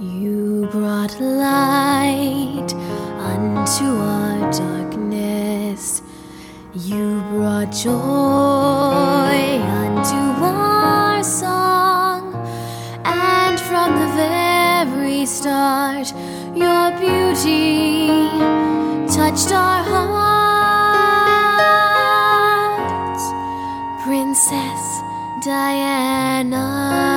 You brought light unto our darkness. You brought joy unto our song. And from the very start, your beauty touched our hearts. Princess Diana.